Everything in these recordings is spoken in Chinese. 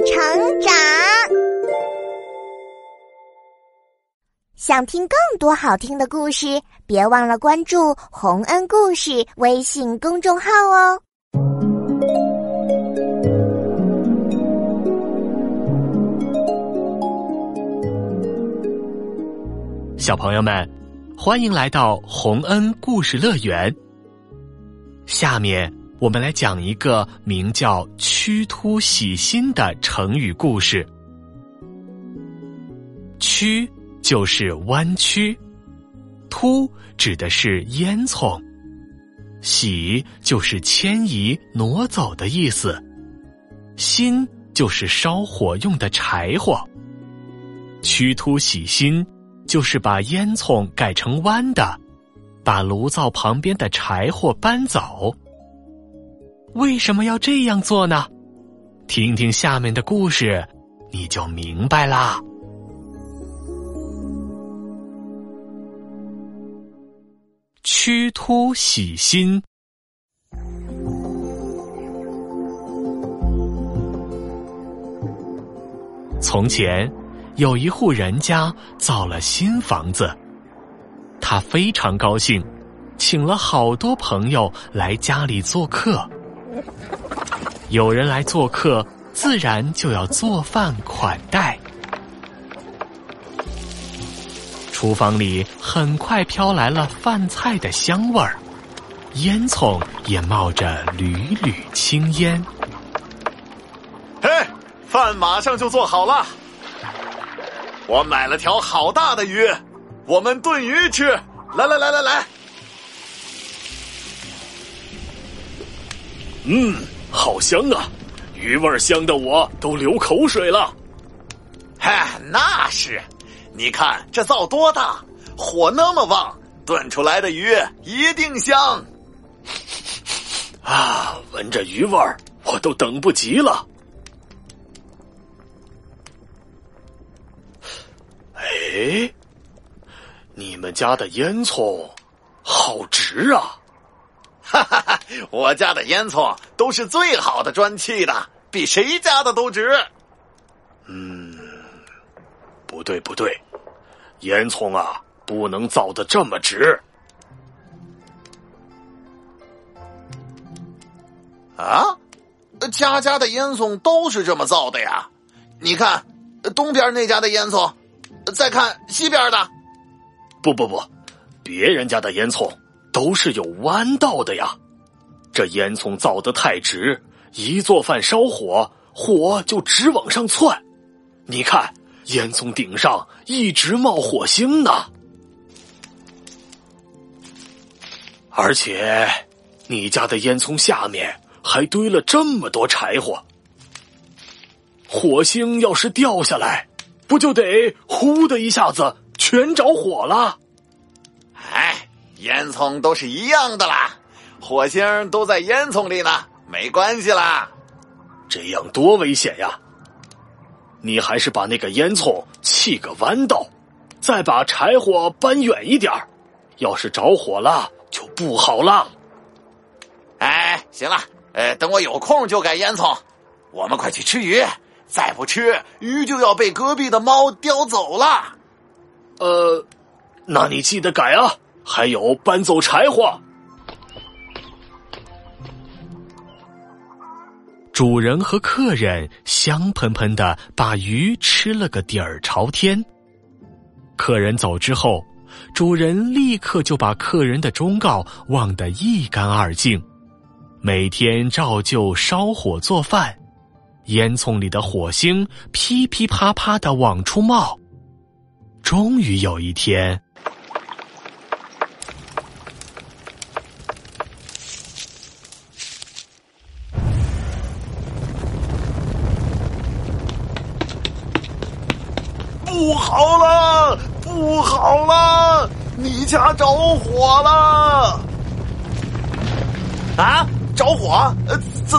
成长。想听更多好听的故事，别忘了关注洪恩故事微信公众号哦。小朋友们，欢迎来到洪恩故事乐园。下面我们来讲一个名叫曲突喜新的成语故事。曲就是弯曲，突指的是烟囱，喜就是迁移挪走的意思，新就是烧火用的柴火。曲突喜新就是把烟囱改成弯的，把炉灶旁边的柴火搬走。为什么要这样做呢？听听下面的故事，你就明白啦。曲突喜新。从前有一户人家造了新房子，他非常高兴，请了好多朋友来家里做客。有人来做客，自然就要做饭款待。厨房里很快飘来了饭菜的香味儿，烟囱也冒着缕缕青烟。嘿，饭马上就做好了，我买了条好大的鱼，我们炖鱼吃，来。好香啊，鱼味香得我都流口水了。哎，那是，你看这灶多大，火那么旺，炖出来的鱼一定香。啊，闻着鱼味我都等不及了。哎，你们家的烟囱好直啊。哈哈哈，我家的烟囱都是最好的砖砌的，比谁家的都直。不对，烟囱啊，不能造得这么直。啊，家家的烟囱都是这么造的呀。你看，东边那家的烟囱，再看西边的。不，别人家的烟囱都是有弯道的呀，这烟囱造得太直，一做饭烧火，火就直往上窜。你看，烟囱顶上一直冒火星呢。而且，你家的烟囱下面还堆了这么多柴火，火星要是掉下来，不就得呼的一下子全着火了？哎，烟囱都是一样的啦，火星都在烟囱里呢，没关系啦。这样多危险呀，你还是把那个烟囱砌个弯道，再把柴火搬远一点，要是着火了就不好了。哎，行了，等我有空就改烟囱。我们快去吃鱼，再不吃鱼就要被隔壁的猫叼走了。那你记得改啊，还有搬走柴火。主人和客人香喷喷的把鱼吃了个底儿朝天。客人走之后，主人立刻就把客人的忠告忘得一干二净，每天照旧烧火做饭，烟囱里的火星噼噼啪啪的往出冒。终于有一天，不好了，你家着火了。啊，着火？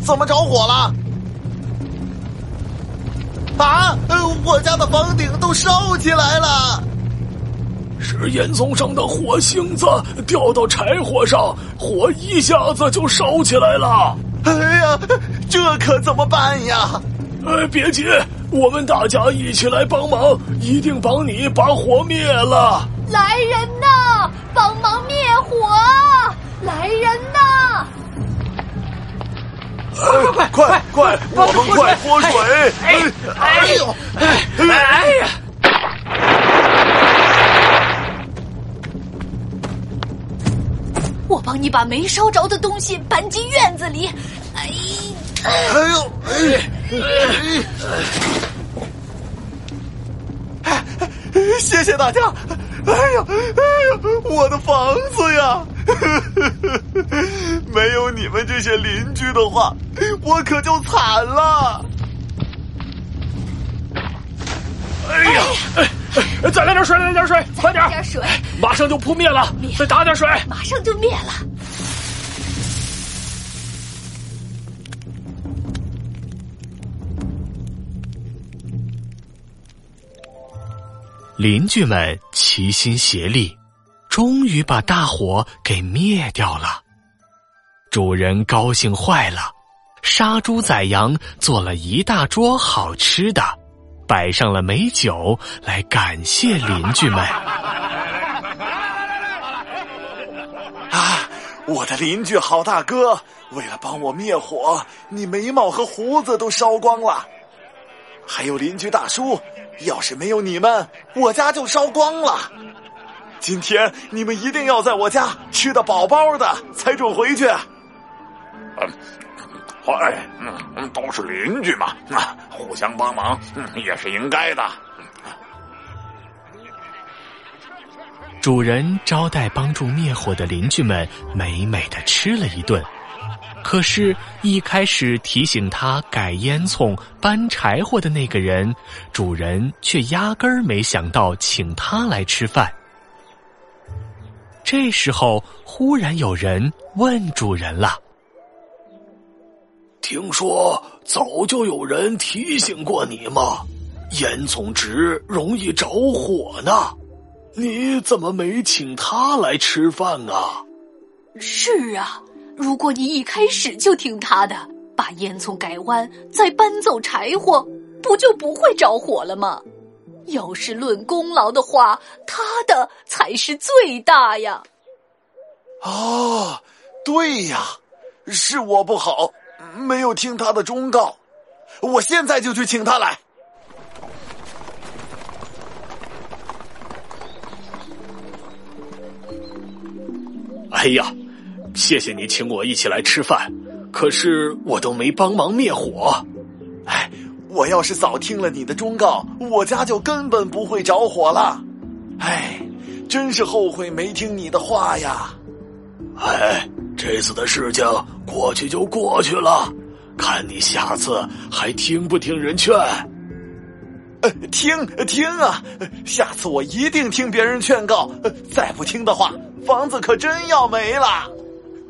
怎么着火了？啊，我家的房顶都烧起来了。是烟囱上的火星子掉到柴火上，火一下子就烧起来了。哎呀，这可怎么办呀？别急，我们大家一起来帮忙，一定帮你把火灭了。来人呐，帮忙灭火！来人呐！快，我们快泼水！哎呦！我帮你把没烧着的东西搬进院子里。哎呦！谢谢大家！哎呦，我的房子呀！没有你们这些邻居的话，我可就惨了。哎呀！再来点水，快点！马上就扑灭了。再打点水，马上就灭了。邻居们齐心协力，终于把大火给灭掉了。主人高兴坏了，杀猪宰羊，做了一大桌好吃的，摆上了美酒来感谢邻居们。我的邻居好大哥，为了帮我灭火，你眉毛和胡子都烧光了。还有邻居大叔，要是没有你们，我家就烧光了。今天你们一定要在我家吃得饱饱的才准回去。都是邻居嘛，互相帮忙也是应该的。主人招待帮助灭火的邻居们美美的吃了一顿，可是一开始提醒他改烟囱搬柴火的那个人，主人却压根儿没想到请他来吃饭。这时候忽然有人问主人了，听说早就有人提醒过你吗？烟囱直容易着火呢，你怎么没请他来吃饭啊？是啊，如果你一开始就听他的，把烟囱改弯，再搬走柴火，不就不会着火了吗？要是论功劳的话，他的才是最大呀。对呀，是我不好，没有听他的忠告，我现在就去请他来。哎呀，谢谢你请我一起来吃饭，可是我都没帮忙灭火。我要是早听了你的忠告，我家就根本不会着火了。真是后悔没听你的话呀。这次的事情过去就过去了，看你下次还听不听人劝。听啊，下次我一定听别人劝告，再不听的话，房子可真要没了。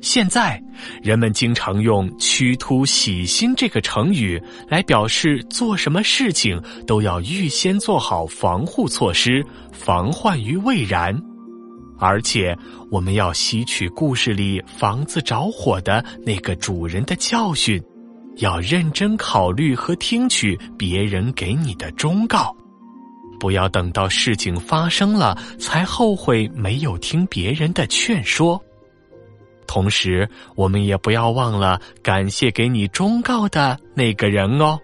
现在人们经常用驱突洗心这个成语来表示做什么事情都要预先做好防护措施，防患于未然。而且我们要吸取故事里房子着火的那个主人的教训，要认真考虑和听取别人给你的忠告，不要等到事情发生了才后悔没有听别人的劝说。同时，我们也不要忘了感谢给你忠告的那个人哦。